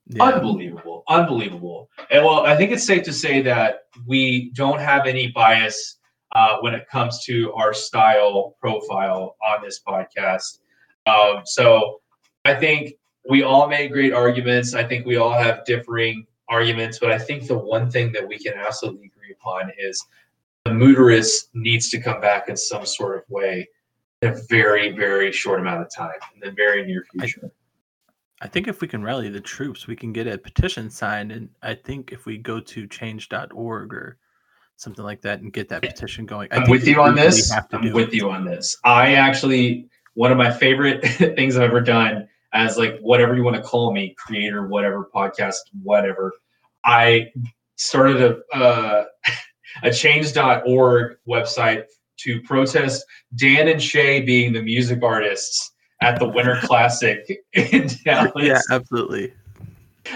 Yeah. Unbelievable. Unbelievable. And well, I think it's safe to say that we don't have any bias uh, when it comes to our style profile on this podcast. Um, so I think we all made great arguments. I think we all have differing arguments, but I think the one thing that we can absolutely agree upon is the Mooterist needs to come back in some sort of way in a very, very short amount of time, in the very near future. I- I think if we can rally the troops, we can get a petition signed. And I think if we go to change dot org or something like that and get that petition going. I I'm with you on this. I'm with it. you on this. I actually, one of my favorite things I've ever done as like whatever you want to call me, creator, whatever, podcast, whatever. I started a, uh, a change dot org website to protest Dan and Shay being the music artists at the Winter Classic in Dallas. Yeah, absolutely.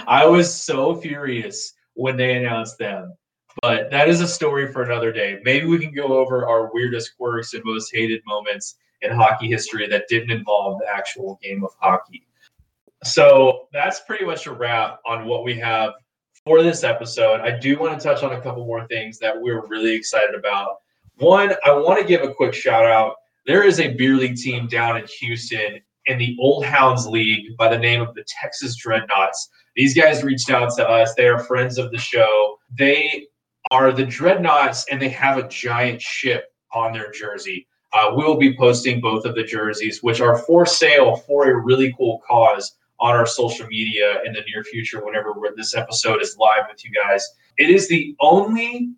I was so furious when they announced them. But that is a story for another day. Maybe we can go over our weirdest quirks and most hated moments in hockey history that didn't involve the actual game of hockey. So that's pretty much a wrap on what we have for this episode. I do want to touch on a couple more things that we're really excited about. One, I want to give a quick shout out. There is a beer league team down in Houston in the Old Hounds League by the name of the Texas Dreadnoughts. These guys reached out to us. They are friends of the show. They are the Dreadnoughts, and they have a giant ship on their jersey. Uh, we will be posting both of the jerseys, which are for sale for a really cool cause, on our social media in the near future whenever this episode is live with you guys. It is the only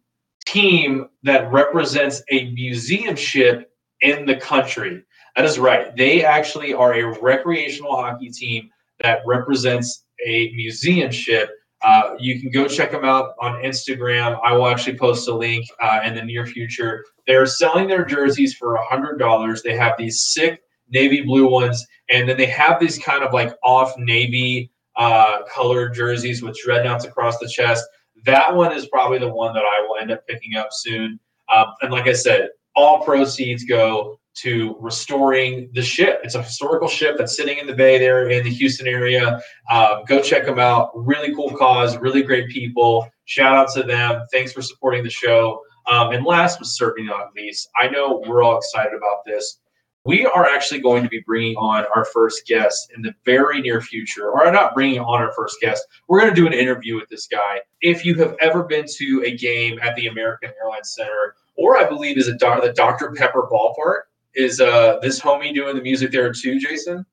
team that represents a museum ship in the country. That is right. They actually are a recreational hockey team that represents a museum ship. Uh, you can go check them out on Instagram. I will actually post a link uh, in the near future. They're selling their jerseys for one hundred dollars. They have these sick navy blue ones, and then they have these kind of like off navy uh, colored jerseys with dreadnoughts across the chest. That one is probably the one that I will end up picking up soon. Uh, and like I said, all proceeds go to restoring the ship. It's a historical ship that's sitting in the bay there in the Houston area. Uh, go check them out. Really cool cause, really great people. Shout out to them. Thanks for supporting the show. Um, and last but certainly not least, I know we're all excited about this. We are actually going to be bringing on our first guest in the very near future, or not bringing on our first guest. We're going to do an interview with this guy. If you have ever been to a game at the American Airlines Center, or I believe is a doc, the Doctor Pepper ballpark. Is uh, this homie doing the music there too, Jason?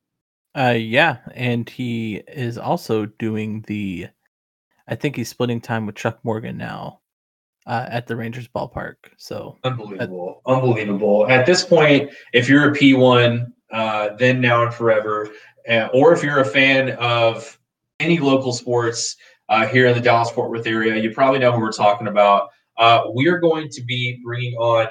Uh, yeah, and he is also doing the, I think he's splitting time with Chuck Morgan now uh, at the Rangers ballpark. So Unbelievable, uh, unbelievable. At this point, if you're a P one, uh, then, now, and forever, uh, or if you're a fan of any local sports uh, here in the Dallas-Fort Worth area, you probably know who we're talking about. Uh, we are going to be bringing on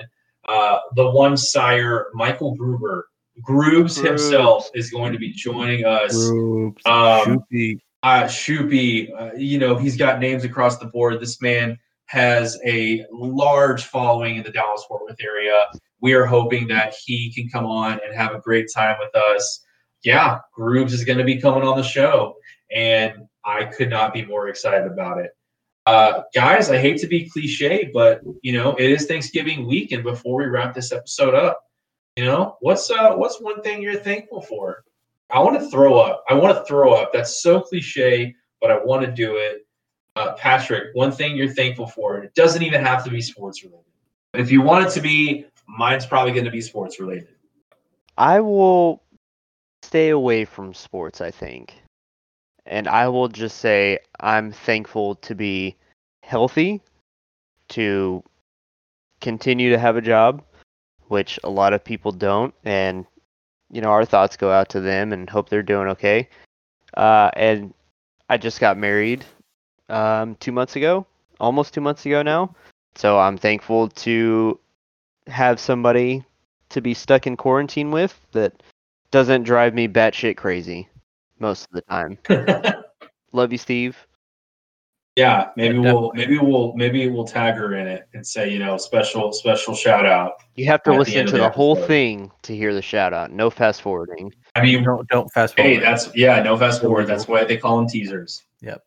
uh, the one sire, Michael Gruber. Groobs, Groobs himself is going to be joining us. Groobs. Um, Shoopy. Uh, Shoopy. Uh, you know, he's got names across the board. This man has a large following in the Dallas-Fort Worth area. We are hoping that he can come on and have a great time with us. Yeah, Groobs is going to be coming on the show, and I could not be more excited about it. Uh, guys, I hate to be cliche, but you know it is Thanksgiving week, and before we wrap this episode up, you know what's uh, what's one thing you're thankful for? I want to throw up. I want to throw up. That's so cliche, but I want to do it. Uh, Patrick, one thing you're thankful for, and it doesn't even have to be sports related. If you want it to be, mine's probably going to be sports related. I will stay away from sports, I think. And I will just say I'm thankful to be healthy, to continue to have a job, which a lot of people don't. And, you know, our thoughts go out to them and hope they're doing okay. Uh, and I just got married um, two months ago. almost two months ago now. So I'm thankful to have somebody to be stuck in quarantine with that doesn't drive me batshit crazy most of the time. Love you, Steve. Yeah, maybe yeah, we'll maybe we'll maybe we'll tag her in it and say, you know, special special shout out. You have to listen the to the, the whole thing to hear the shout out. No fast forwarding. I mean, don't don't fast forward. Hey, that's yeah, no fast forward. That's why they call them teasers. Yep.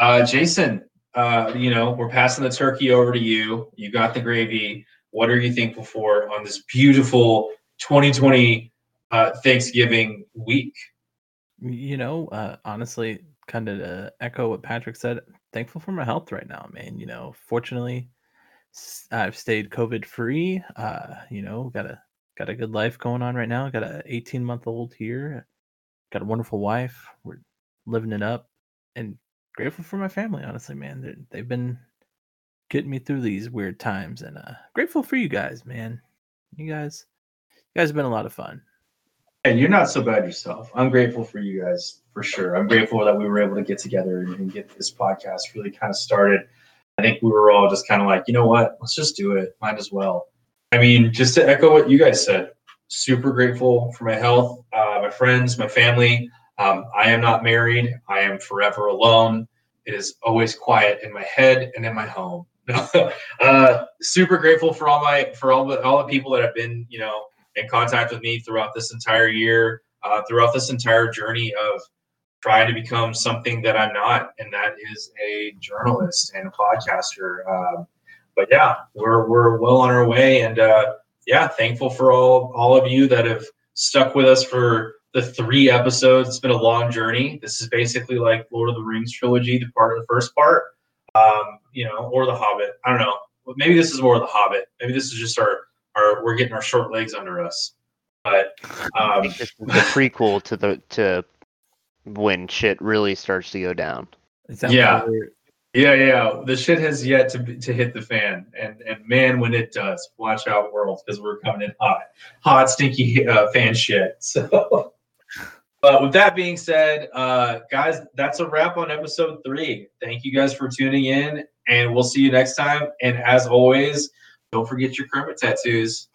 Uh, Jason, uh, you know, we're passing the turkey over to you. You got the gravy. What are you thankful for on this beautiful twenty twenty uh, Thanksgiving week? You know, uh, honestly, kind of to echo what Patrick said, I'm thankful for my health right now, man. You know, fortunately, I've stayed COVID free. Uh, you know, got a got a good life going on right now. Got a eighteen month old here. Got a wonderful wife. We're living it up, and grateful for my family. Honestly, man, They're, they've been getting me through these weird times, and uh, grateful for you guys, man. You guys, you guys have been a lot of fun. And you're not so bad yourself. I'm grateful for you guys, for sure. I'm grateful that we were able to get together and, and get this podcast really kind of started. I think we were all just kind of like, you know what? Let's just do it. Might as well. I mean, just to echo what you guys said, super grateful for my health, uh, my friends, my family. Um, I am not married. I am forever alone. It is always quiet in my head and in my home. uh, super grateful for all my for all the all the people that have been, you know, in contact with me throughout this entire year, uh, throughout this entire journey of trying to become something that I'm not, and that is a journalist and a podcaster. Um, but yeah, we're we're well on our way, and uh, yeah, thankful for all all of you that have stuck with us for the three episodes. It's been a long journey. This is basically like Lord of the Rings trilogy, the part of the first part, um, you know, or The Hobbit. I don't know. Maybe this is more of The Hobbit. Maybe this is just our. Our, we're getting our short legs under us, but um, this is the prequel to the to when shit really starts to go down. Yeah, weird? yeah, yeah. The shit has yet to to hit the fan, and and man, when it does, watch out, world, because we're coming in hot, hot, stinky uh, fan shit. So, but with that being said, uh, guys, that's a wrap on episode three. Thank you guys for tuning in, and we'll see you next time. And as always, don't forget your Kermit tattoos.